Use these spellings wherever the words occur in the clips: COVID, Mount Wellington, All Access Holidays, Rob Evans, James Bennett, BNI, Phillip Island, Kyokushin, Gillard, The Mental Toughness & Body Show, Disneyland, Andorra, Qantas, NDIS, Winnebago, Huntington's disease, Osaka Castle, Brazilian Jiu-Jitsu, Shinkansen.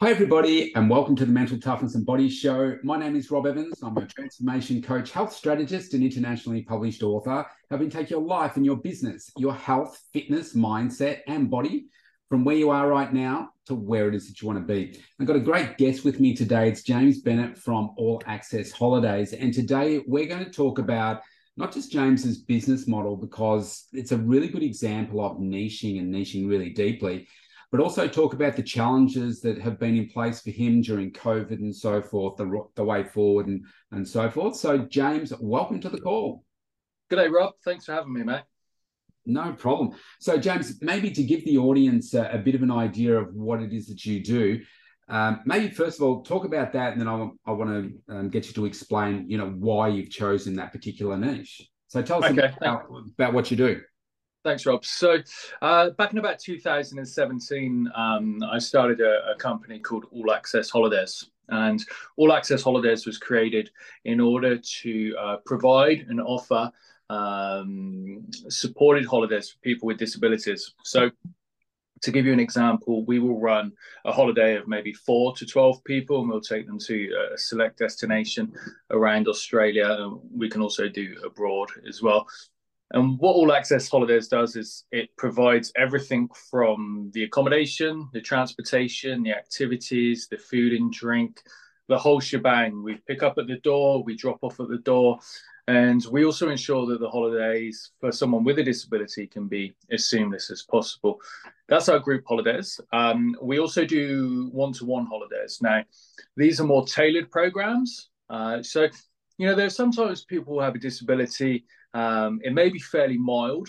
Hey everybody, and welcome to the Mental Toughness and Body Show. My name is Rob Evans. I'm a transformation coach, health strategist, and internationally published author, helping take your life and your business, your health, fitness, mindset, and body from where you are right now to where it is that you want to be. I've got a great guest with me today. It's James Bennett from All Access Holidays. And today we're going to talk about not just James's business model, because it's a really good example of niching and niching really deeply, but also talk about the challenges that have been in place for him during COVID and so forth, the way forward and so forth. So, James, welcome to the call. G'day, Rob. Thanks for having me, mate. No problem. So, James, maybe to give the audience a bit of an idea of what it is that you do, maybe first of all, talk about that, and then I want to get you to explain, you know, why you've chosen that particular niche. So tell us about what you do. Thanks, Rob. So back in about 2017, I started a company called All Access Holidays. And All Access Holidays was created in order to provide and offer supported holidays for people with disabilities. So to give you an example, we will run a holiday of maybe 4 to 12 people, and we'll take them to a select destination around Australia. We can also do abroad as well. And what All Access Holidays does is it provides everything from the accommodation, the transportation, the activities, the food and drink, the whole shebang. We pick up at the door, we drop off at the door, and we also ensure that the holidays for someone with a disability can be as seamless as possible. That's our group holidays. We also do one-to-one holidays. Now, these are more tailored programs. So, you know, there's sometimes people who have a disability. It may be fairly mild,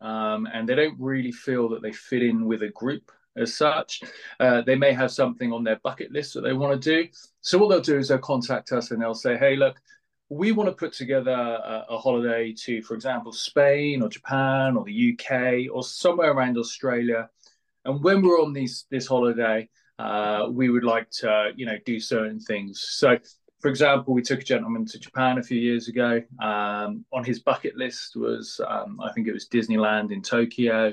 and they don't really feel that they fit in with a group as such. They may have something on their bucket list that they want to do. So what they'll do is they'll contact us and they'll say, hey, look, we want to put together a holiday to, for example, Spain or Japan or the UK or somewhere around Australia. And when we're on this holiday, we would like to, you know, do certain things. So, for example, we took a gentleman to Japan a few years ago. On his bucket list was, I think it was Disneyland in Tokyo.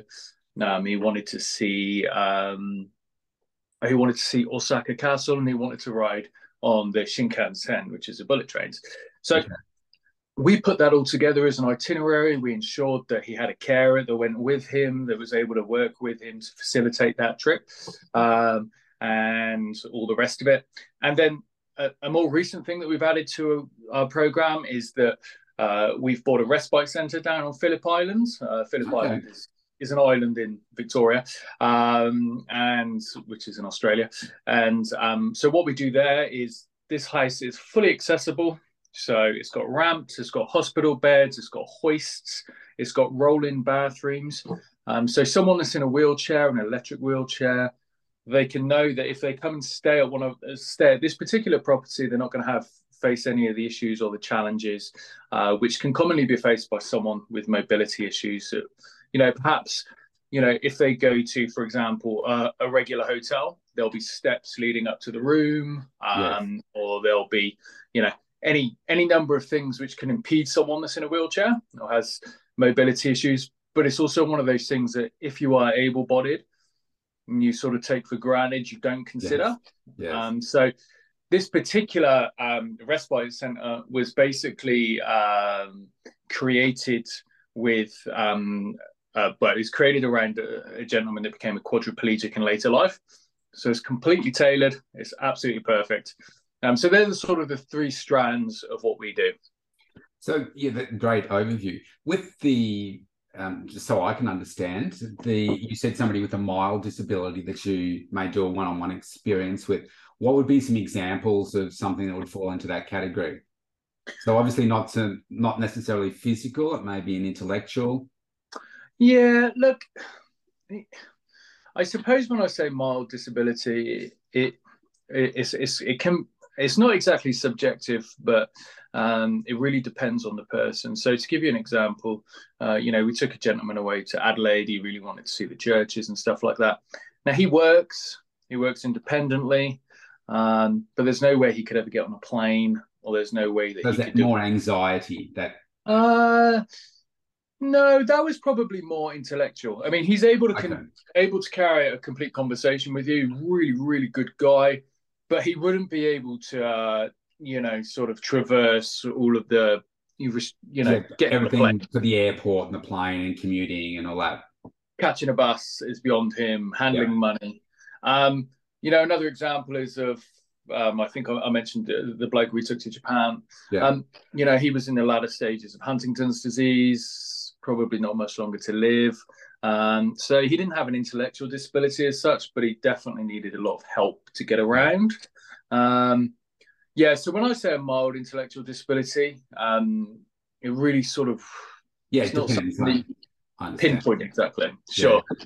He wanted to see Osaka Castle, and he wanted to ride on the Shinkansen, which is the bullet trains. So we put that all together as an itinerary. We ensured that he had a carer that went with him, that was able to work with him to facilitate that trip, and all the rest of it. And then a more recent thing that we've added to our program is that we've bought a respite centre down on Phillip Island. Phillip Island is an island in Victoria, and which is in Australia. And so what we do there is this house is fully accessible. So it's got ramps, it's got hospital beds, it's got hoists, it's got roll-in bathrooms. So someone that's in a wheelchair, an electric wheelchair, they can know that if they come and stay at this particular property, they're not going to face any of the issues or the challenges, which can commonly be faced by someone with mobility issues. So, you know, perhaps, you know, if they go to, for example, a regular hotel, there'll be steps leading up to the room, yes, or there'll be, you know, any number of things which can impede someone that's in a wheelchair or has mobility issues. But it's also one of those things that if you are able-bodied, you sort of take for granted, you don't consider. Yes. Yes. So this particular respite centre was basically created with, but it was created around a gentleman that became a quadriplegic in later life. So it's completely tailored. It's absolutely perfect. So they're sort of the three strands of what we do. So yeah, great overview. With the just so I can understand, you said somebody with a mild disability that you may do a one-on-one experience with. What would be some examples of something that would fall into that category? So obviously not necessarily physical, it may be an intellectual. Yeah, look, I suppose when I say mild disability, it's not exactly subjective, but it really depends on the person. So to give you an example, you know, we took a gentleman away to Adelaide. He really wanted to see the churches and stuff like that. Now, he works independently, but there's no way he could ever get on a plane, or there's no way that he could do more anxiety. No, that was probably more intellectual. I mean, he's able to carry a complete conversation with you. Really, really good guy, but he wouldn't be able to, you know, sort of traverse all of the, get everything to the airport and the plane and commuting and all that. Catching a bus is beyond him. Handling money. You know, another example is of. I think I mentioned the bloke we took to Japan. Yeah. You know, he was in the latter stages of Huntington's disease, probably not much longer to live. So he didn't have an intellectual disability as such, but he definitely needed a lot of help to get around. Yeah, so when I say a mild intellectual disability, it really sort of... Yeah, it's not something that pinpoint exactly. Sure. Yeah.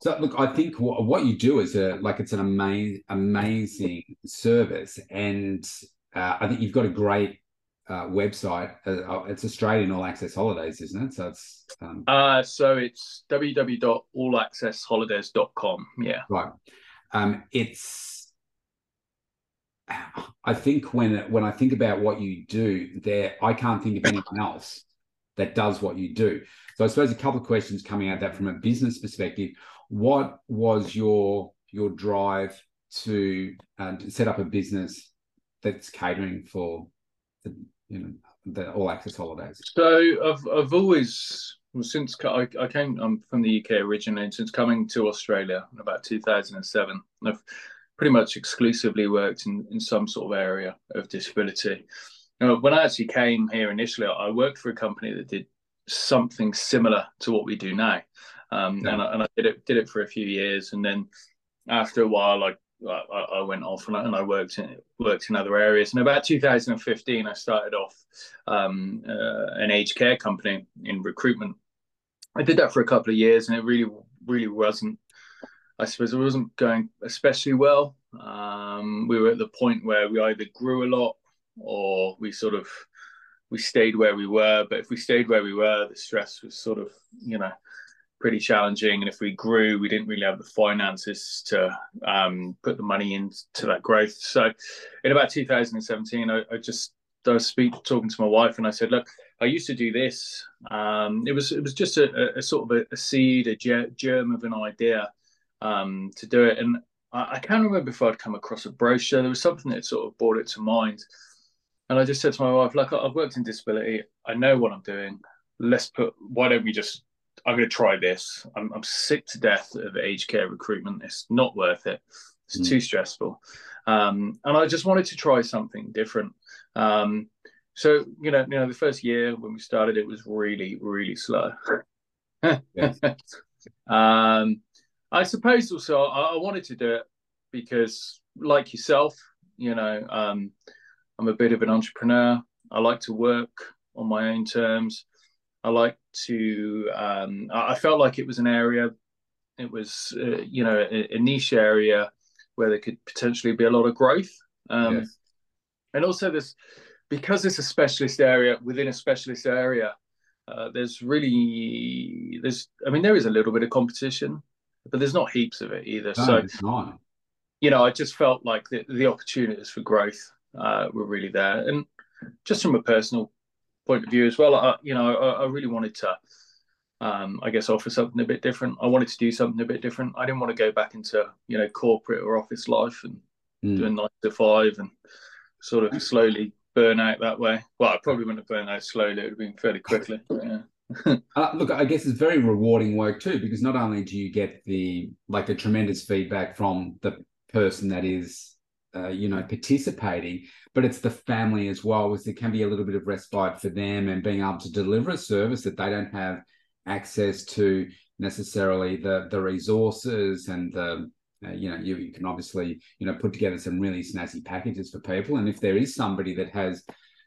So, look, I think what you do is it's an amazing service. And I think you've got a great website. It's Australian All Access Holidays, isn't it? So it's it's www.allaccessholidays.com. Yeah. Right. I think when I think about what you do there, I can't think of anyone else that does what you do. So I suppose a couple of questions coming at that from a business perspective. What was your drive to set up a business that's catering for the All Access Holidays? So I've always, since I came, I'm from the UK originally, and since coming to Australia in about 2007, I've pretty much exclusively worked in some sort of area of disability. Now, when I actually came here initially, I worked for a company that did something similar to what we do now. And I did it for a few years, and then after a while, I went off and I worked in other areas. And about 2015, I started off an aged care company in recruitment. I did that for a couple of years, and it really, really wasn't. I suppose it wasn't going especially well. We were at the point where we either grew a lot or we stayed where we were. But if we stayed where we were, the stress was sort of pretty challenging, and if we grew, we didn't really have the finances to put the money into that growth. So in about 2017, I was talking to my wife, and I said, look, I used to do this. It was just a sort of a seed, a germ of an idea to do it. And I can't remember if I'd come across a brochure. There was something that sort of brought it to mind. And I just said to my wife, look, I've worked in disability. I know what I'm doing. Why don't we just, I'm going to try this. I'm sick to death of aged care recruitment. It's not worth it. It's too stressful. And I just wanted to try something different. So, the first year when we started, it was really, really slow. Yes. I suppose also I wanted to do it because, like yourself, I'm a bit of an entrepreneur. I like to work on my own terms. I like to, I felt like it was an area, it was, a niche area where there could potentially be a lot of growth. Yes. And also because it's a specialist area within a specialist area, there is a little bit of competition, but there's not heaps of it either. No, so, it's not. I just felt like the opportunities for growth were really there. And just from a personal point of view as well, I really wanted to offer something a bit different. I wanted to do something a bit different. I didn't want to go back into corporate or office life and doing 9 to 5 and sort of slowly burn out that way. Well, I probably wouldn't have burned out slowly, it would have been fairly quickly. Yeah. Look, I guess it's very rewarding work too, because not only do you get the tremendous feedback from the person that is participating, but it's the family as well, because there can be a little bit of respite for them and being able to deliver a service that they don't have access to necessarily, the resources and the you can obviously put together some really snazzy packages for people. And if there is somebody that has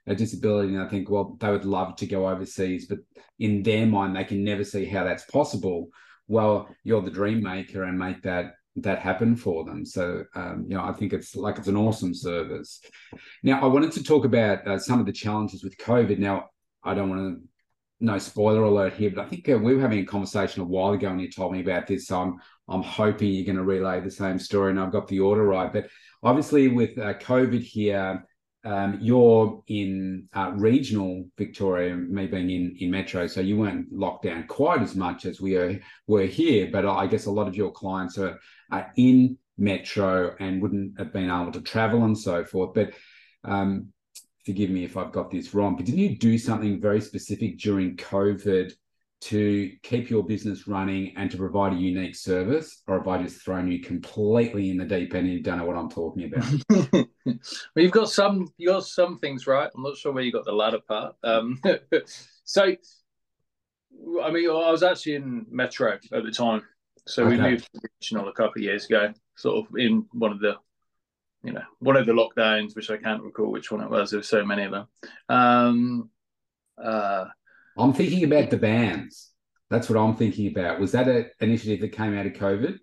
a disability and I think, well, they would love to go overseas, but in their mind they can never see how that's possible, well, you're the dream maker and make that happened for them. So I think it's an awesome service. Now, I wanted to talk about some of the challenges with COVID. Now, I don't want to, no spoiler alert here, but I think we were having a conversation a while ago and you told me about this, so I'm hoping you're going to relay the same story and I've got the order right. But obviously with COVID here, You're in regional Victoria, me being in Metro, so you weren't locked down quite as much as we were here, but I guess a lot of your clients are in Metro and wouldn't have been able to travel and so forth. But forgive me if I've got this wrong, but didn't you do something very specific during COVID to keep your business running and to provide a unique service? Or have I just thrown you completely in the deep end and you don't know what I'm talking about? Well, you've got some things right. I'm not sure where you got the latter part. So, I mean, I was actually in Metro at the time. So we moved to regional a couple of years ago, sort of in one of the lockdowns, which I can't recall which one it was. There were so many of them. I'm thinking about the bands. That's what I'm thinking about. Was that an initiative that came out of COVID?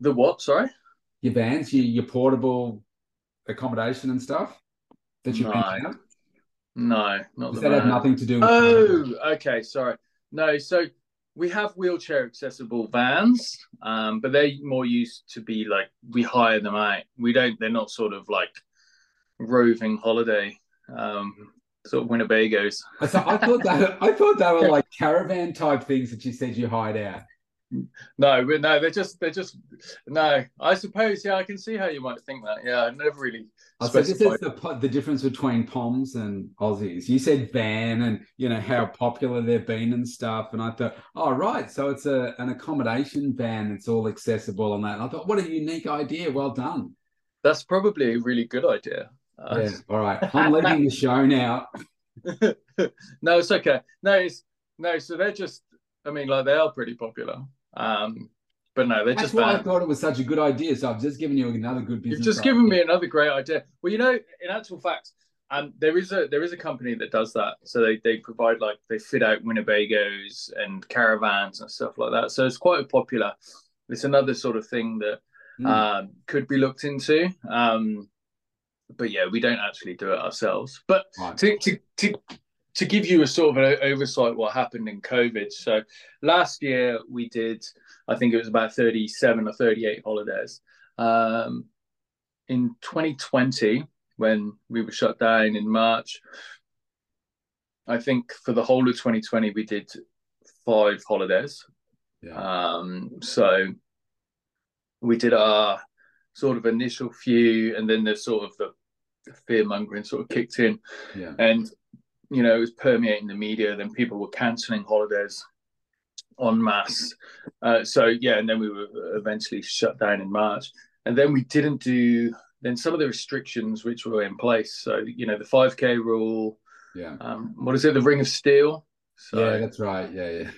The what, sorry? Your bands, your portable accommodation and stuff that you rented out? No, not the band. Does that have nothing to do with... Oh, okay, sorry. No, so we have wheelchair-accessible vans, but they're more used to be like, we hire them out. They're not sort of like roving holiday sort of Winnebagos. So I thought they were like caravan type things that you said you hired out. No, they're just no. I suppose, yeah, I can see how you might think that. Yeah, I never really. So this is the difference between Poms and Aussies. You said van, and you know how popular they've been and stuff. And I thought, oh right, so it's an accommodation van that's all accessible and that. And I thought, what a unique idea. Well done. That's probably a really good idea. Yeah, all right. I'm leaving the show now. No, it's okay. So they're just, I mean, like, they are pretty popular. But no, they're just... That's why I thought it was such a good idea. So I've just given you another good business. You've just given me another great idea. Well, you know, in actual fact, there is a company that does that. So they provide, like, they fit out Winnebagos and caravans and stuff like that. So it's quite popular. It's another sort of thing that could be looked into. But yeah, we don't actually do it ourselves. But right. to give you a sort of an oversight what happened in COVID. So last year we did, I think it was about 37 or 38 holidays. In 2020, when we were shut down in March, I think for the whole of 2020, we did 5 holidays. Yeah. So we did our sort of initial few, and then the fear mongering sort of kicked in. Yeah. And, you know, it was permeating the media. Then people were cancelling holidays en masse. So, yeah, and then we were eventually shut down in March. And then we didn't do... Then some of the restrictions which were in place. So, you know, the 5K rule. Yeah. What is it? The Ring of Steel. So, yeah, that's right. Yeah.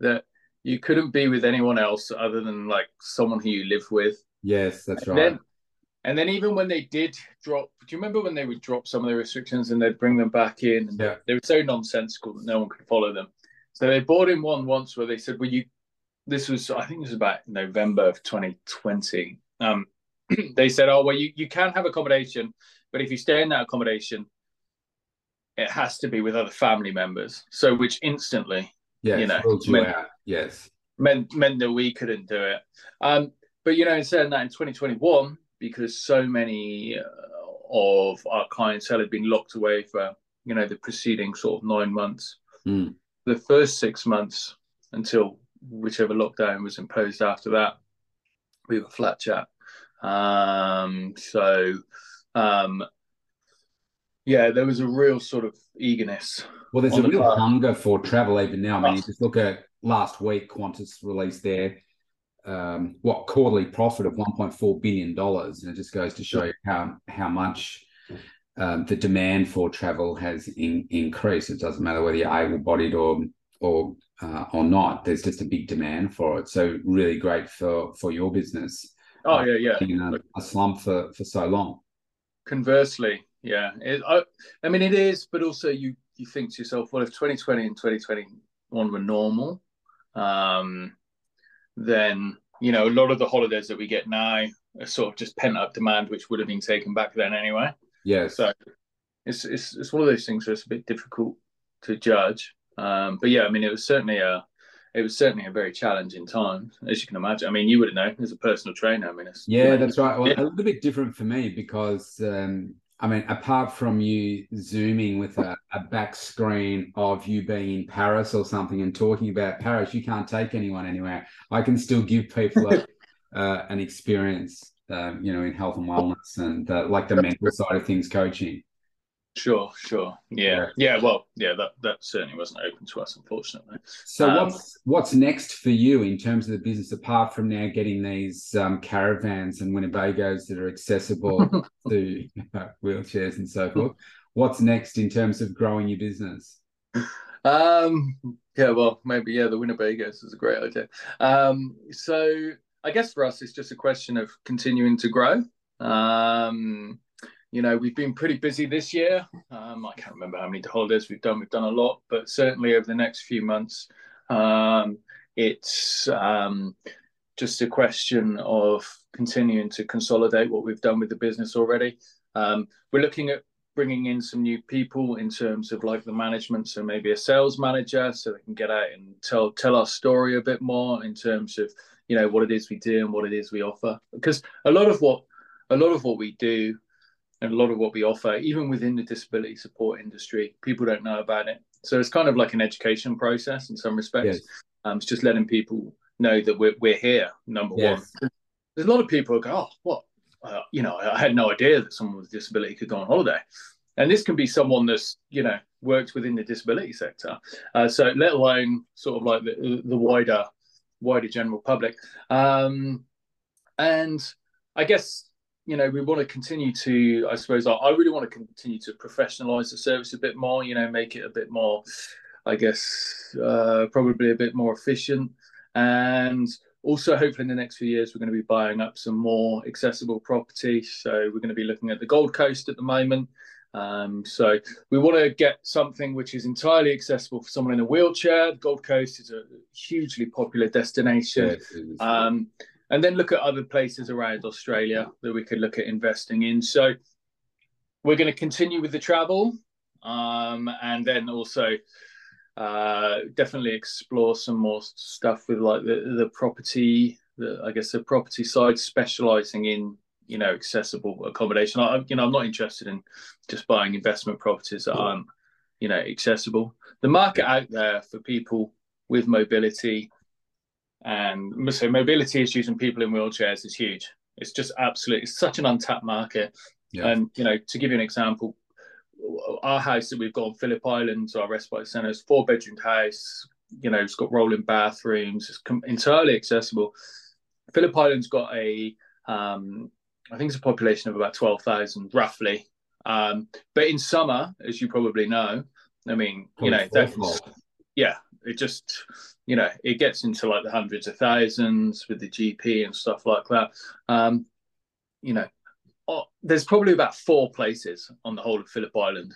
That you couldn't be with anyone else other than, like, someone who you live with. Yes, that's right. And then even when they did drop, do you remember when they would drop some of the restrictions and they'd bring them back in? And yeah. They were so nonsensical that no one could follow them. So they brought in one once where they said, well, I think it was about November of 2020. They said, oh, well, you can have accommodation, but if you stay in that accommodation, it has to be with other family members. So which instantly, meant that we couldn't do it. But, you know, in saying that, in 2021, because so many of our clientele had been locked away for, you know, the preceding sort of 9 months, the first 6 months until whichever lockdown was imposed after that, we were flat chat. So there was a real sort of eagerness. Well, there's a real hunger for travel even now. I mean, you just look at last week, Qantas released their... quarterly profit of $1.4 billion, and it just goes to show you how much the demand for travel has increased. It doesn't matter whether you're able-bodied or not. There's just a big demand for it. So really great for your business. In a slump for so long. Conversely, yeah, I mean it is, but also you think to yourself, well, if 2020 and 2021 were normal, then, you know, a lot of the holidays that we get now are sort of just pent-up demand, which would have been taken back then anyway. Yeah. So it's one of those things where it's a bit difficult to judge. But yeah, I mean, it was certainly a very challenging time, as you can imagine. I mean, you would have known as a personal trainer. I mean, that's right. Well, a little bit different for me because I mean, apart from you zooming with a back screen of you being in Paris or something and talking about Paris, you can't take anyone anywhere. I can still give people an experience, you know, in health and wellness and like the mental side of things, coaching. Sure, sure. Yeah. Yeah, well, yeah, that certainly wasn't open to us, unfortunately. So what's next for you in terms of the business, apart from now getting these caravans and Winnebagos that are accessible to wheelchairs and so forth? What's next in terms of growing your business? Yeah, well, maybe, yeah, the Winnebagos is a great idea. So I guess for us, it's just a question of continuing to grow. You know, we've been pretty busy this year. I can't remember how many holidays we've done. We've done a lot, but certainly over the next few months, it's just a question of continuing to consolidate what we've done with the business already. We're looking at bringing in some new people in terms of like the management, so maybe a sales manager so they can get out and tell our story a bit more in terms of, you know, what it is we do and what it is we offer. Because a lot of what we do, and a lot of what we offer, even within the disability support industry, people don't know about it. So it's kind of like an education process in some respects. Yes. It's just letting people know that we're here, number yes. one. There's a lot of people who go, oh, what? You know, I had no idea that someone with a disability could go on holiday. And this can be someone that's, you know, works within the disability sector. So let alone sort of like the wider general public. And I guess, you know, we want to continue to, I suppose, I really want to continue to professionalize the service a bit more, you know, make it a bit more, I guess, probably a bit more efficient. And also, hopefully in the next few years, we're going to be buying up some more accessible property. So we're going to be looking at the Gold Coast at the moment. So we want to get something which is entirely accessible for someone in a wheelchair. The Gold Coast is a hugely popular destination. Yes, and then look at other places around Australia that we could look at investing in. So we're going to continue with the travel and then also definitely explore some more stuff with like the property, I guess the property side, specializing in, you know, accessible accommodation. You know, I'm not interested in just buying investment properties that aren't, you know, accessible. The market out there for people with mobility and so mobility issues and people in wheelchairs is huge. It's just absolutely, it's such an untapped market. Yeah. And, you know, to give you an example, our house that we've got on Phillip Island, our respite centre, is 4-bedroom house, you know, it's got rolling bathrooms, it's entirely accessible. Phillip Island's got a, I think it's a population of about 12,000 roughly. But in summer, as you probably know, I mean, you know, that's, yeah, it just, you know, it gets into like the hundreds of thousands with the GP and stuff like that. You know, there's probably about 4 places on the whole of Phillip Island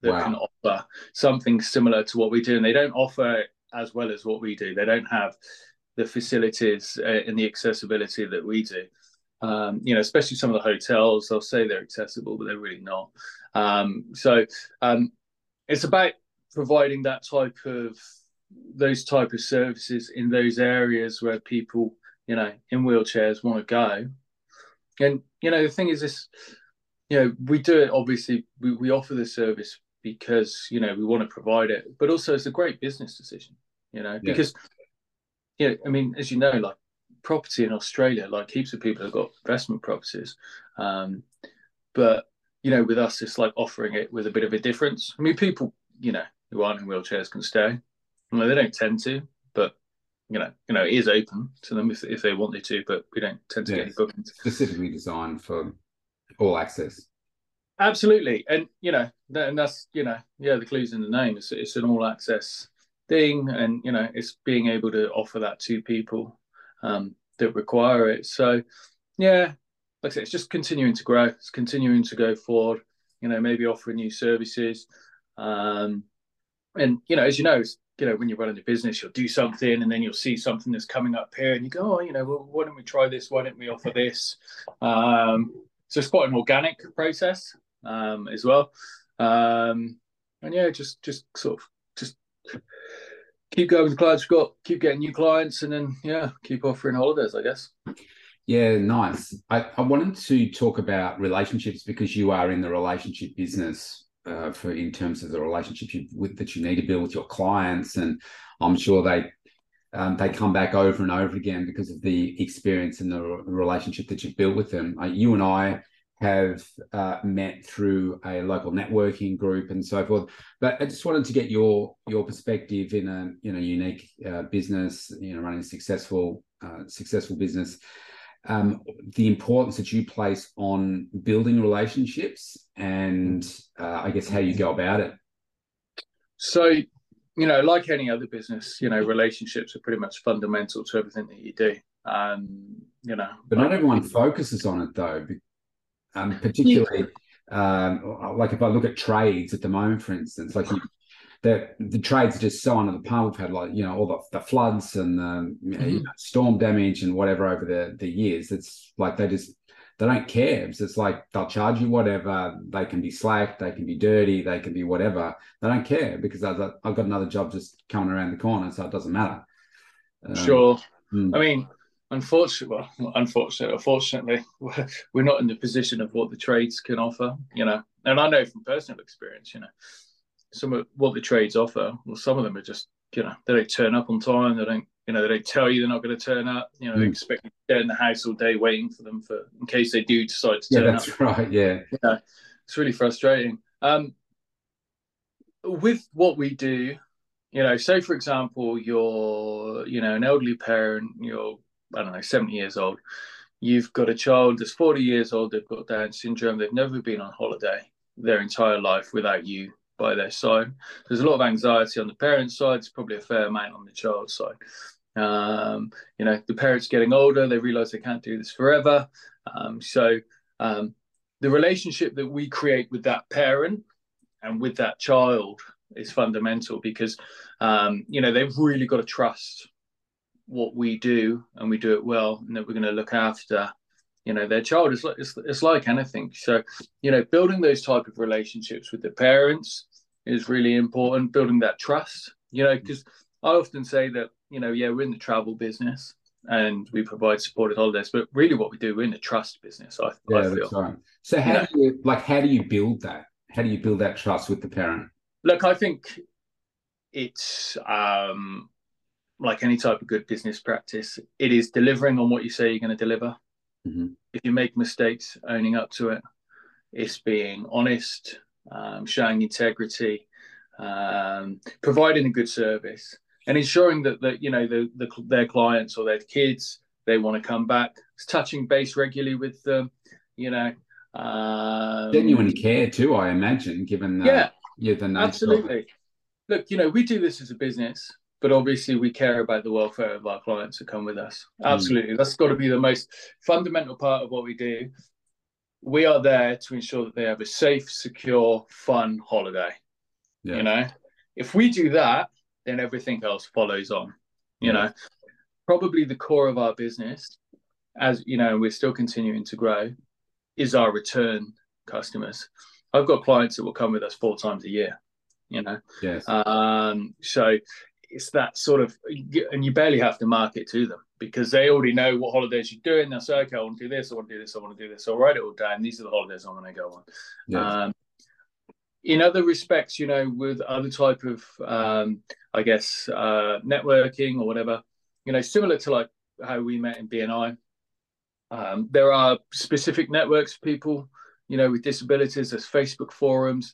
that wow. can offer something similar to what we do. And they don't offer as well as what we do. They don't have the facilities and the accessibility that we do. You know, especially some of the hotels, they'll say they're accessible, but they're really not. So it's about providing that type of services in those areas where people, you know, in wheelchairs want to go. And, you know, the thing is this, you know, we do it, obviously, we offer the service because, you know, we want to provide it, but also it's a great business decision, you know, because, you know, I mean, as you know, like property in Australia, like heaps of people have got investment properties. But, you know, with us, it's like offering it with a bit of a difference. I mean, people, you know, who aren't in wheelchairs can stay. Well, they don't tend to, but you know, it is open to them if they wanted to, but we don't tend to yes. get any bookings. Specifically designed for all access. Absolutely, and you know, and that's you know, yeah, the clue's in the name. It's an all access thing, and you know, it's being able to offer that to people that require it. So, yeah, like I said, it's just continuing to grow. It's continuing to go forward. You know, maybe offering new services, and you know, as you know. You know, when you're running a business, you'll do something and then you'll see something that's coming up here and you go, oh, you know, well, why don't we try this? Why don't we offer this? So it's quite an organic process as well. And yeah, just keep going with the clients we've got, keep getting new clients and then, yeah, keep offering holidays, I guess. Yeah, nice. I wanted to talk about relationships because you are in the relationship business in terms of the relationships that you need to build with your clients. And I'm sure they come back over and over again because of the experience and the relationship that you've built with them. You and I have met through a local networking group and so forth. But I just wanted to get your perspective in a unique business, running a successful business, the importance that you place on building relationships and I guess how you go about it. So, like any other business, relationships are pretty much fundamental to everything that you do. But not everyone focuses on it though. Particularly, like if I look at trades at the moment, for instance, the trades are just so under the palm. We've had all the floods and the storm damage and whatever over the years. It's like they don't care. It's like they'll charge you whatever. They can be slack, they can be dirty, they can be whatever. They don't care because I've got another job just coming around the corner, so it doesn't matter. Sure. I mean, unfortunately, we're not in the position of what the trades can offer, and I know from personal experience, some of what the trades offer, well, some of them are just, they don't turn up on time. They don't, they don't tell you they're not going to turn up, they expect you to stay in the house all day waiting for them in case they do decide to turn up. That's right. Yeah. It's really frustrating. With what we do, say for example, you're, an elderly parent, you're, I don't know, 70 years old, you've got a child that's 40 years old, they've got Down syndrome, they've never been on holiday their entire life without you by their side. There's a lot of anxiety on the parent's side, it's probably a fair amount on the child's side. The parent's getting older, they realise they can't do this forever. The relationship that we create with that parent and with that child is fundamental because, they've really got to trust what we do, and we do it well, and that we're going to look after, their child. It's like anything. So, building those type of relationships with the parents is really important. Building that trust, because I often say that, we're in the travel business and we provide supported holidays, but really what we do, we're in the trust business. I feel. That's right. So how do you build that? How do you build that trust with the parent? Look, I think it's, like any type of good business practice, it is delivering on what you say you're going to deliver. Mm-hmm. If you make mistakes, owning up to it. It's being honest, showing integrity, providing a good service, and ensuring that their clients or their kids, they want to come back. It's touching base regularly with them, Genuine care too, I imagine, given that. Yeah, absolutely. Look, we do this as a business, but obviously we care about the welfare of our clients who come with us. Absolutely. That's got to be the most fundamental part of what we do. We are there to ensure that they have a safe, secure, fun holiday. Yeah. If we do that, then everything else follows on. You know, probably the core of our business, as you know, we're still continuing to grow, is our return customers. I've got clients that will come with us 4 times a year, Yes. So it's that sort of, and you barely have to market to them because they already know what holidays you're doing. They'll say, okay, I want to do this, I want to do this, I want to do this. I'll write it all down. These are the holidays I'm going to go on. Yes. In other respects, with other type of, networking or whatever, similar to like how we met in BNI, there are specific networks for people, with disabilities. There's Facebook forums,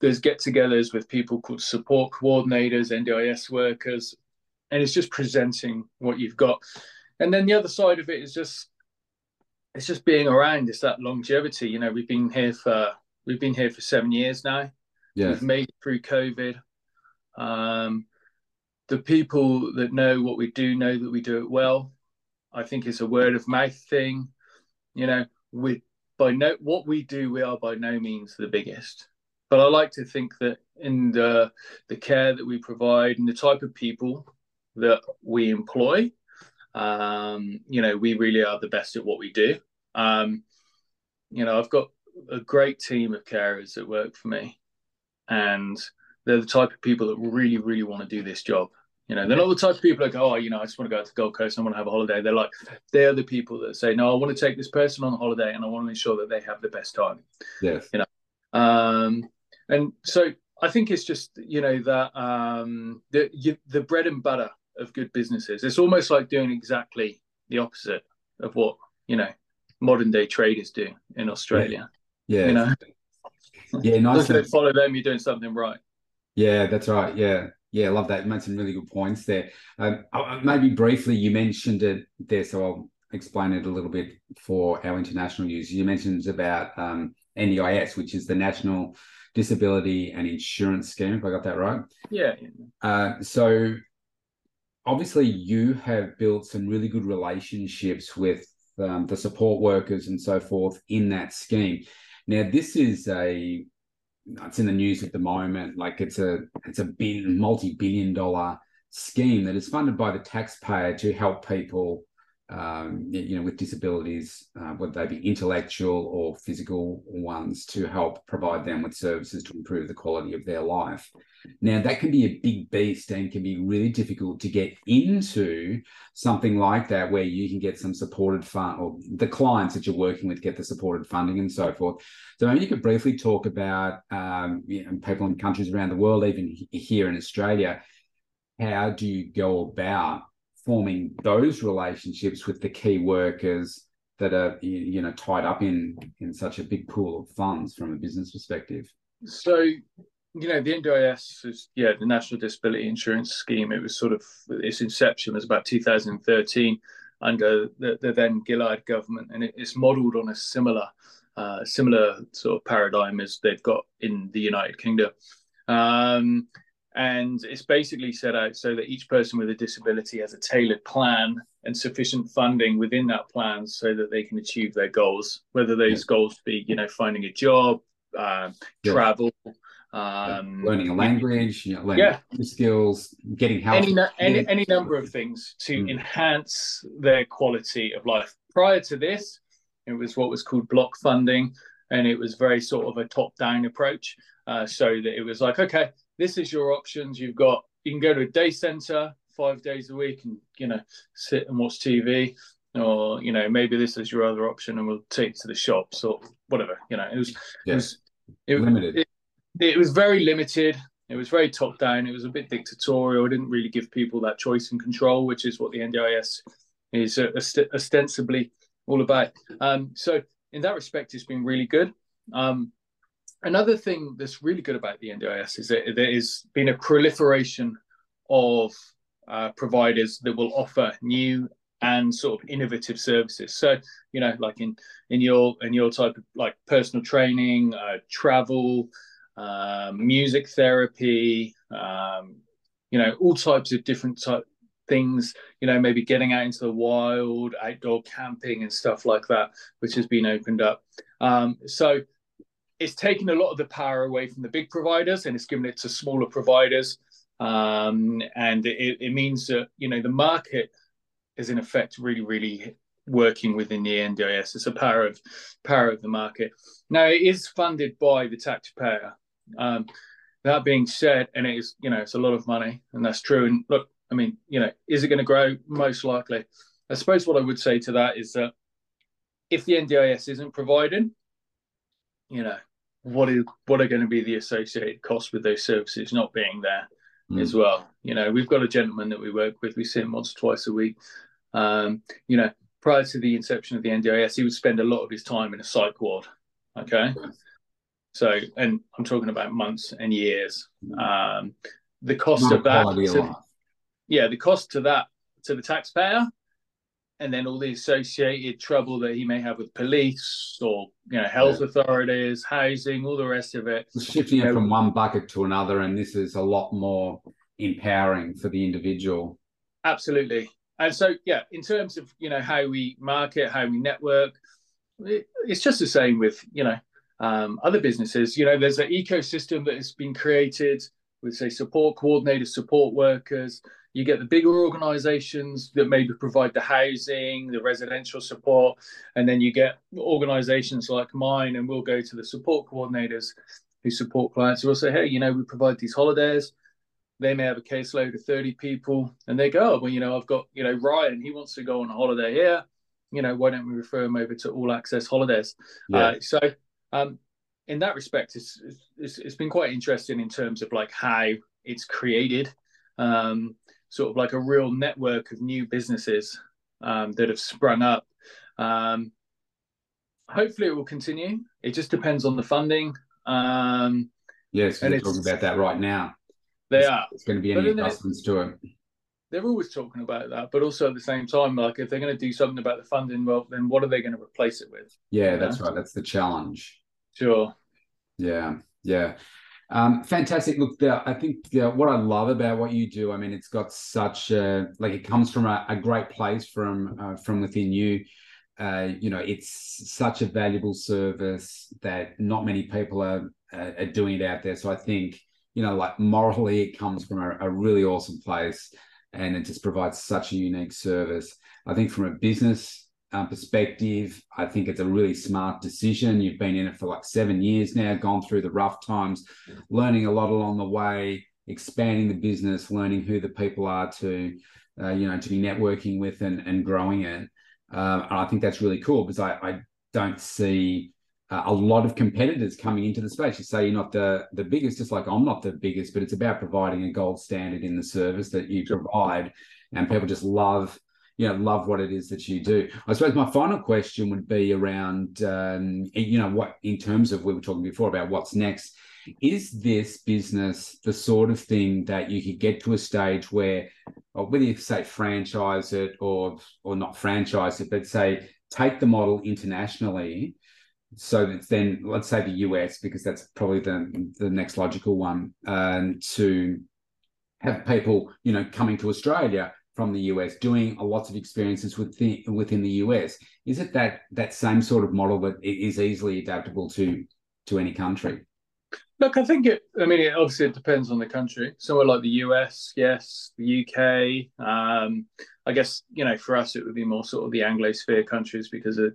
there's get-togethers with people called support coordinators, NDIS workers, and it's just presenting what you've got. And then the other side of it is just being around. It's that longevity. We've been here for 7 years now. Yeah, we've made it through COVID. The people that know what we do know that we do it well. I think it's a word of mouth thing. What we do, we are by no means the biggest. But I like to think that in the care that we provide and the type of people that we employ, we really are the best at what we do. I've got a great team of carers that work for me, and they're the type of people that really, really want to do this job. You know, they're not the type of people that go, oh, you know, I just want to go out to the Gold Coast. I want to have a holiday. They're like, they're the people that say, no, I want to take this person on holiday and I want to ensure that they have the best time. Yes. You know, and so I think it's just, you know, that the bread and butter of good businesses. It's almost like doing exactly the opposite of what, you know, modern day traders do in Australia. Yeah. You know? Yeah, nice. If you follow them, you're doing something right. Yeah, that's right. Yeah. Yeah, I love that. You made some really good points there. Maybe briefly, you mentioned it there, so I'll explain it a little bit for our international users. You mentioned about NDIS, which is the National Disability and Insurance Scheme, if I got that right. Yeah. So obviously you have built some really good relationships with the support workers and so forth in that scheme. Now, this is a... it's in the news at the moment, like it's a multi-billion-dollar scheme that is funded by the taxpayer to help people, you know, with disabilities, whether they be intellectual or physical ones, to help provide them with services to improve the quality of their life. Now, that can be a big beast and can be really difficult to get into something like that, where you can get some supported fund, or the clients that you're working with get the supported funding and so forth. So maybe you could briefly talk about you know, people in countries around the world, even here in Australia, how do you go about forming those relationships with the key workers that are, you know, tied up in such a big pool of funds from a business perspective? So, you know, the NDIS is, yeah, the National Disability Insurance Scheme. It was sort of, its inception was about 2013 under the then Gillard government, and it's modelled on a similar sort of paradigm as they've got in the United Kingdom. And it's basically set out so that each person with a disability has a tailored plan and sufficient funding within that plan so that they can achieve their goals, whether those goals be, you know, finding a job, travel, learning a language, you know, learning skills, getting help, any number of things to enhance their quality of life. Prior to this, it was what was called block funding, and it was very sort of a top-down approach, so that it was like, okay, this is your options. You've got, you can go to a day center 5 days a week and, you know, sit and watch TV, or, you know, maybe this is your other option and we'll take it to the shops or whatever. You know, it was very limited. It was very top down. It was a bit dictatorial. It didn't really give people that choice and control, which is what the NDIS is ostensibly all about. So in that respect, it's been really good. Another thing that's really good about the NDIS is that there has been a proliferation of providers that will offer new and sort of innovative services. So, you know, like in your type of like personal training, travel, music therapy, you know, all types of different type things, you know, maybe getting out into the wild, outdoor camping and stuff like that, which has been opened up. So it's taken a lot of the power away from the big providers and it's given it to smaller providers. And it means that, you know, the market is in effect really, really working within the NDIS. It's a power of the market. Now, it is funded by the taxpayer. That being said, and it is, you know, it's a lot of money, and that's true. And look, I mean, you know, is it going to grow? Most likely. I suppose what I would say to that is that if the NDIS isn't provided, you know, what are going to be the associated costs with those services not being there as well? You know, we've got a gentleman that we work with. We see him once or twice a week. You know, prior to the inception of the NDIS, he would spend a lot of his time in a psych ward. Okay. So, and I'm talking about months and years. The cost of that. The cost to that, to the taxpayer, and then all the associated trouble that he may have with police or, you know, health authorities, housing, all the rest of it. It's shifting it from one bucket to another, and this is a lot more empowering for the individual. Absolutely. And so, yeah, in terms of, you know, how we market, how we network, it's just the same with, you know, other businesses. You know, there's an ecosystem that has been created with, say, support coordinators, support workers. You get the bigger organisations that maybe provide the housing, the residential support, and then you get organisations like mine, and we'll go to the support coordinators who support clients. We'll say, hey, you know, we provide these holidays. they may have a caseload of 30 people and they go, oh, well, you know, I've got, you know, Ryan, he wants to go on a holiday here. You know, why don't we refer him over to All Access Holidays? Yeah. In that respect, it's been quite interesting in terms of like how it's created, sort of like a real network of new businesses that have sprung up. Hopefully it will continue. It just depends on the funding. Yes, and they're talking about that right now. It's going to be any adjustments to it. They're always talking about that, but also at the same time, like if they're going to do something about the funding, well, then what are they going to replace it with? Yeah, that's right. That's the challenge. Sure. Yeah, yeah. Fantastic. Look, I think what I love about what you do, I mean, it's got such a, like it comes from a great place from within you. You know, it's such a valuable service that not many people are doing it out there. So I think, you know, like morally, it comes from a really awesome place and it just provides such a unique service. I think from a business perspective, I think it's a really smart decision. You've been in it for like 7 years now, gone through the rough times, learning a lot along the way, expanding the business, learning who the people are to, you know, to be networking with and growing it. And I think that's really cool because I don't see a lot of competitors coming into the space. You say you're not the biggest, just like I'm not the biggest, but it's about providing a gold standard in the service that you provide, and people just love, you know, love what it is that you do. I suppose my final question would be around, you know, what in terms of we were talking before about what's next. Is this business the sort of thing that you could get to a stage where, whether you say franchise it or not franchise it, but say take the model internationally, so that then let's say the US, because that's probably the next logical one, to have people, you know, coming to Australia from the US, doing lots of experiences within the US. Is it that same sort of model that is easily adaptable to any country? Look, I think it obviously it depends on the country. Somewhere like the US, yes, the UK. I guess, you know, for us, it would be more sort of the Anglosphere countries because of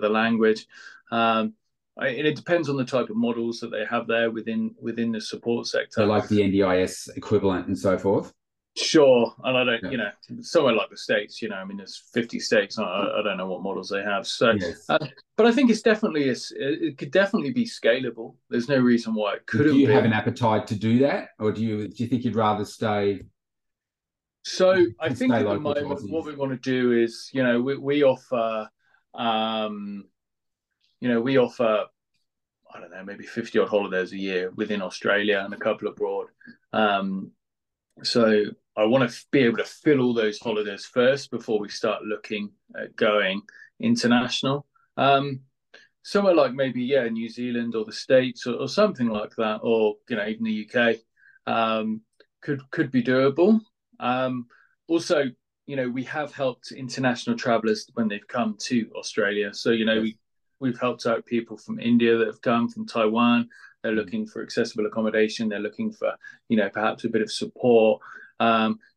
the language. And it depends on the type of models that they have there within the support sector. So like the NDIS equivalent and so forth? Sure. And I don't, you know, somewhere like the States, you know, I mean, there's 50 states. I don't know what models they have. So, yes. But I think it could definitely be scalable. There's no reason why it couldn't be. Do you have an appetite to do that? Or do you think you'd rather stay? So I think at the moment, what we want to do is, you know, we offer, you know, we offer, I don't know, maybe 50 odd holidays a year within Australia and a couple abroad. So I want to be able to fill all those holidays first before we start looking at going international. Somewhere like maybe, yeah, New Zealand or the States or something like that, or, you know, even the UK could be doable. Also, you know, we have helped international travellers when they've come to Australia. So, you know, we've helped out people from India that have come, from Taiwan. They're looking for accessible accommodation. They're looking for, you know, perhaps a bit of support.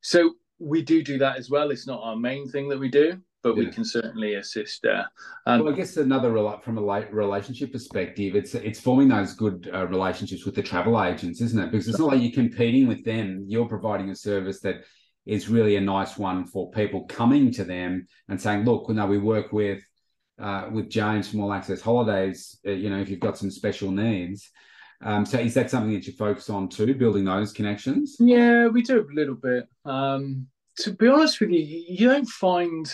So we do that as well. It's not our main thing that we do, but we can certainly assist there. Well, I guess from a relationship perspective, it's forming those good relationships with the travel agents, isn't it? Because it's not like you're competing with them. You're providing a service that is really a nice one for people coming to them and saying, look, well, no, we work with James from All Access Holidays, you know, if you've got some special needs. So is that something that you focus on too, building those connections? Yeah, we do a little bit. To be honest with you, you don't find,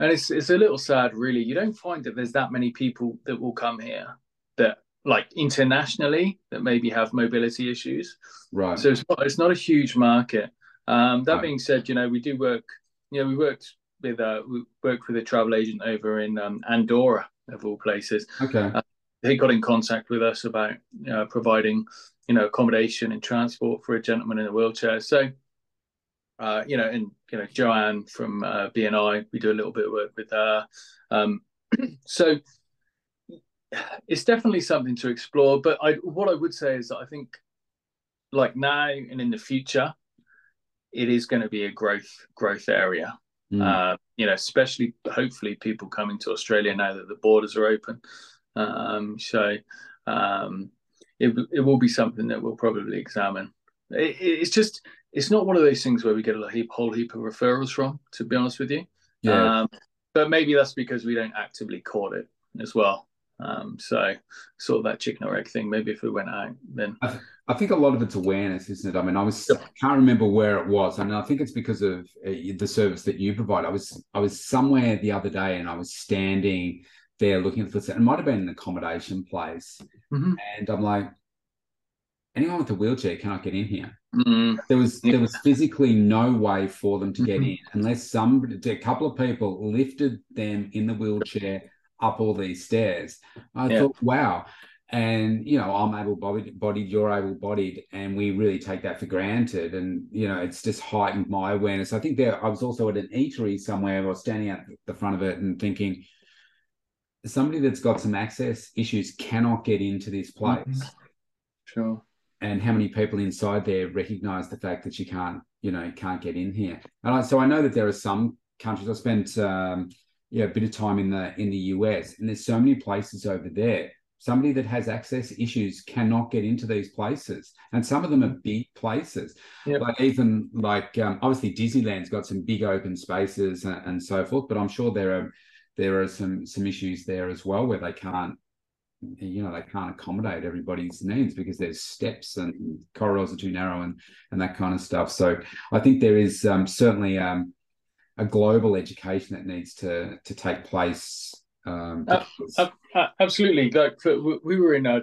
and it's a little sad really, you don't find that there's that many people that will come here that, like, internationally, that maybe have mobility issues. Right. So it's not a huge market. That being said, you know, we do work, you know, we worked with a travel agent over in Andorra, of all places. Okay. He got in contact with us about providing, you know, accommodation and transport for a gentleman in a wheelchair. So, you know, and, you know, Joanne from BNI, we do a little bit of work with her. So it's definitely something to explore. But what I would say is that I think, like, now and in the future, it is going to be a growth area. You know, especially hopefully people coming to Australia now that the borders are open. So it will be something that we'll probably examine It's just, it's not one of those things where we get a whole heap of referrals from, to be honest with you. Yeah. But maybe that's because we don't actively court it as well. So sort of that chicken or egg thing. Maybe if we went out, then I think a lot of it's awareness, isn't it? I mean, I can't remember where it was. I mean, I think it's because of the service that you provide. I was somewhere the other day and I was standing there looking for, it might have been an accommodation place, mm-hmm. and I'm like, anyone with a wheelchair cannot get in here. Mm. There was physically no way for them to get in unless a couple of people lifted them in the wheelchair up all these stairs. I thought, wow. And, you know, I'm able-bodied, you're able-bodied, and we really take that for granted. And, you know, it's just heightened my awareness. I think I was also at an eatery somewhere, or standing at the front of it and thinking, somebody that's got some access issues cannot get into this place. Mm-hmm. Sure. And how many people inside there recognise the fact that you can't get in here? And so I know that there are some countries. I spent a bit of time in the US, and there's so many places over there. Somebody that has access issues cannot get into these places, and some of them are big places. Yep. Like even obviously Disneyland's got some big open spaces and so forth, but I'm sure there are some issues there as well where they can't. You know, they can't accommodate everybody's needs because there's steps and corridors are too narrow and that kind of stuff. So I think there is certainly a global education that needs to take place. Absolutely. Like we were in a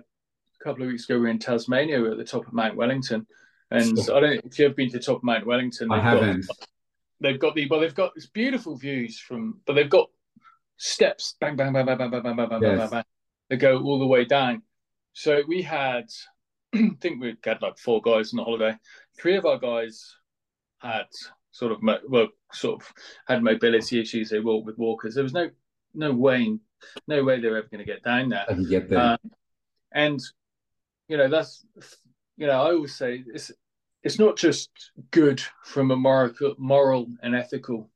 couple of weeks ago, we were in Tasmania, we were at the top of Mount Wellington. And I don't know if you've been to the top of Mount Wellington. I haven't. They've got these beautiful views but they've got steps, bang, bang, bang, bang, bang, bang, bang, bang, bang, bang, bang. They go all the way down. So we had, I think we had like 4 guys on the holiday. 3 of our guys had had mobility issues. They walked with walkers. There was no way they were ever going to get down there. And you know, that's, you know, I always say it's not just good from a moral and ethical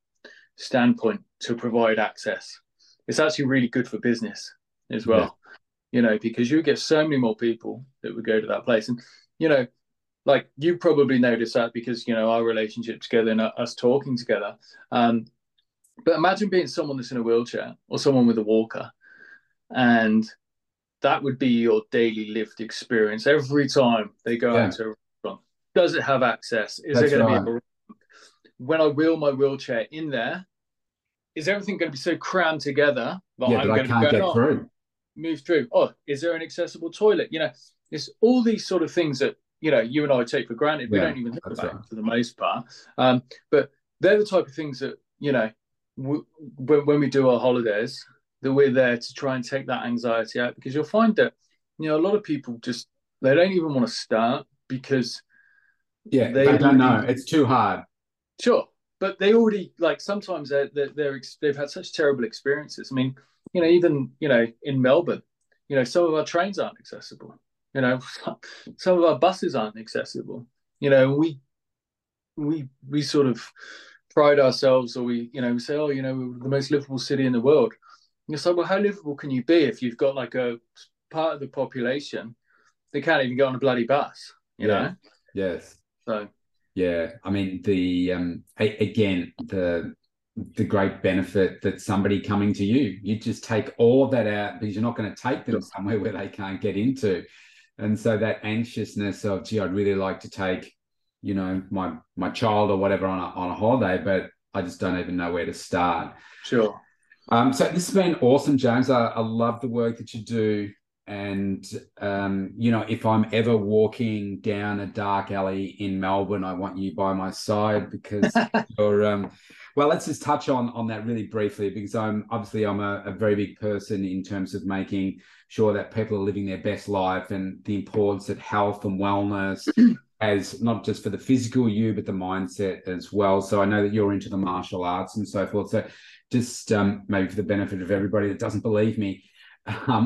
standpoint to provide access. It's actually really good for business as well. Yeah. You know, because you get so many more people that would go to that place. And, you know, like you probably noticed that because, you know, our relationship together and us talking together. But imagine being someone that's in a wheelchair or someone with a walker. And that would be your daily lived experience every time they go out to a restaurant. Does it have access? Is there going to be a restaurant? When I wheel my wheelchair in there, is everything going to be so crammed together that I'm going to go through? Move through. Oh, is there an accessible toilet? You know, it's all these sort of things that, you know, you and I take for granted. We don't even think about it for the most part. But they're the type of things that, you know, when we do our holidays, that we're there to try and take that anxiety out, because you'll find that, you know, a lot of people just, they don't even want to start because they don't know. It's too hard. Sure. But they already, like, sometimes they've had such terrible experiences. I mean, you know, even, you know, in Melbourne, you know, some of our trains aren't accessible. You know, some of our buses aren't accessible. You know, we sort of pride ourselves, or we, you know, we say, oh, you know, we're the most livable city in the world. And it's like, well, how livable can you be if you've got like a part of the population that can't even get on a bloody bus? You know? Yes. So. Yeah, I mean, the great benefit that somebody coming to you, you just take all of that out, because you're not going to take them somewhere where they can't get into. And so that anxiousness of, gee, I'd really like to take, you know, my child or whatever on a holiday, but I just don't even know where to start. Sure. So this has been awesome, James. I love the work that you do. And, you know, if I'm ever walking down a dark alley in Melbourne, I want you by my side, because you're, well, let's just touch on that really briefly, because I'm a very big person in terms of making sure that people are living their best life, and the importance of health and wellness as not just for the physical you, but the mindset as well. So I know that you're into the martial arts and so forth. So just maybe for the benefit of everybody that doesn't believe me,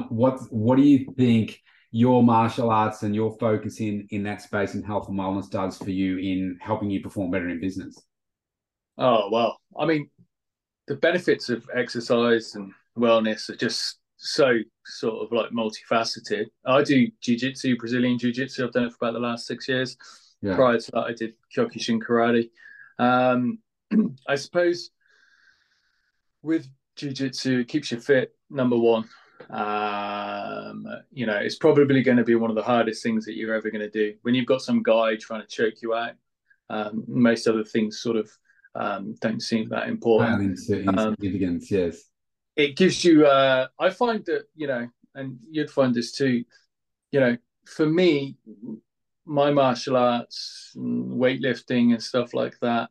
what do you think your martial arts and your focus in that space and health and wellness does for you in helping you perform better in business? Oh, well, I mean, the benefits of exercise and wellness are just so sort of like multifaceted. I do jiu-jitsu, Brazilian jiu-jitsu. I've done it for about the last 6 years. Yeah. Prior to that, I did Kyokushin karate. I suppose with jiu-jitsu, it keeps you fit, number one. You know, it's probably going to be one of the hardest things that you're ever going to do. When you've got some guy trying to choke you out, most other things sort of don't seem that important. Significance, yes. It gives you, I find that, you know, and you'd find this too, you know, for me, my martial arts, and weightlifting and stuff like that,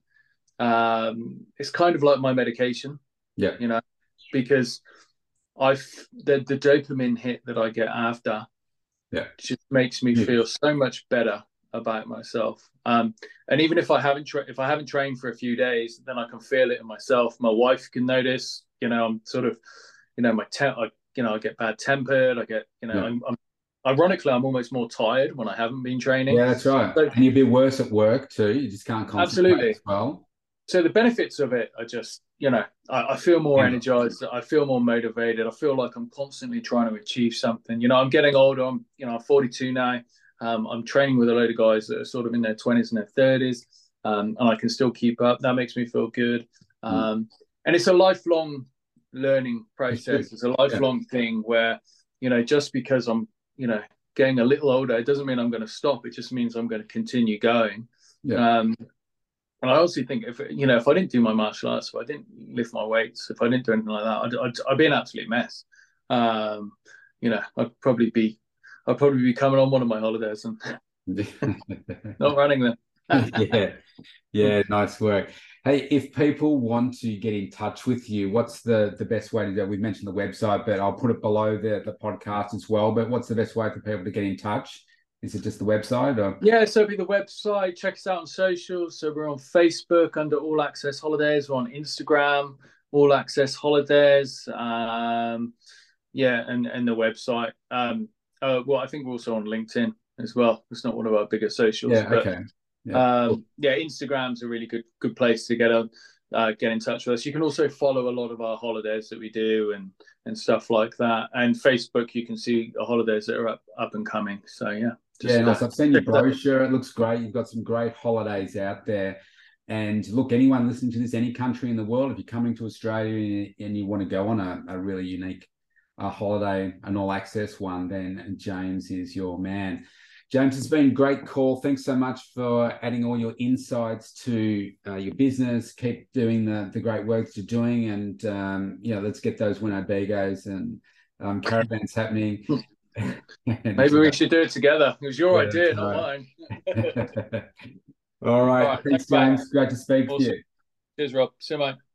it's kind of like my medication. Yeah. You know, because the dopamine hit that I get after, yeah, just makes me feel so much better about myself. And even if I haven't trained for a few days, then I can feel it in myself. My wife can notice. You know, I'm sort of, you know, I get bad tempered. I get, you know, yeah. I'm ironically, I'm almost more tired when I haven't been training. Yeah, that's right. So, and you'd be worse at work too. You just can't concentrate. Absolutely. As well. So the benefits of it are just, you know, I feel more energized. I feel more motivated. I feel like I'm constantly trying to achieve something. You know, I'm getting older. I'm, you know, I'm 42 now. I'm training with a load of guys that are sort of in their 20s and their 30s, and I can still keep up. That makes me feel good. And it's a lifelong learning process. It's a lifelong thing where, you know, just because I'm, you know, getting a little older, it doesn't mean I'm going to stop. It just means I'm going to continue going. Yeah. And I also think if, you know, if I didn't do my martial arts, if I didn't lift my weights, if I didn't do anything like that, I'd be an absolute mess. You know, I'd probably be coming on one of my holidays and not running them. Yeah, nice work. Hey, if people want to get in touch with you, what's the best way to do it? We've mentioned the website, but I'll put it below the podcast as well. But what's the best way for people to get in touch? Is it just the website? Or? Yeah, so it'll be the website. Check us out on socials. So we're on Facebook under All Access Holidays. We're on Instagram, All Access Holidays. Yeah, and the website. Well, I think we're also on LinkedIn as well. It's not one of our bigger socials. Yeah, but, okay. Yeah. Yeah, Instagram's a really good place to get in touch with us. You can also follow a lot of our holidays that we do and stuff like that. And Facebook, you can see the holidays that are up and coming. So yeah. Nice. I've seen your brochure. It looks great. You've got some great holidays out there. And look, anyone listening to this, any country in the world, if you're coming to Australia and you want to go on a really unique holiday, an all-access one, then James is your man. James, it's been a great call. Thanks so much for adding all your insights to your business. Keep doing the great work that you're doing, and you know, let's get those Winnebagos and caravans happening. Maybe we should do it together. It was your idea, not mine. All right, thanks, James. Great to speak to you. Cheers, Rob. See you, mate.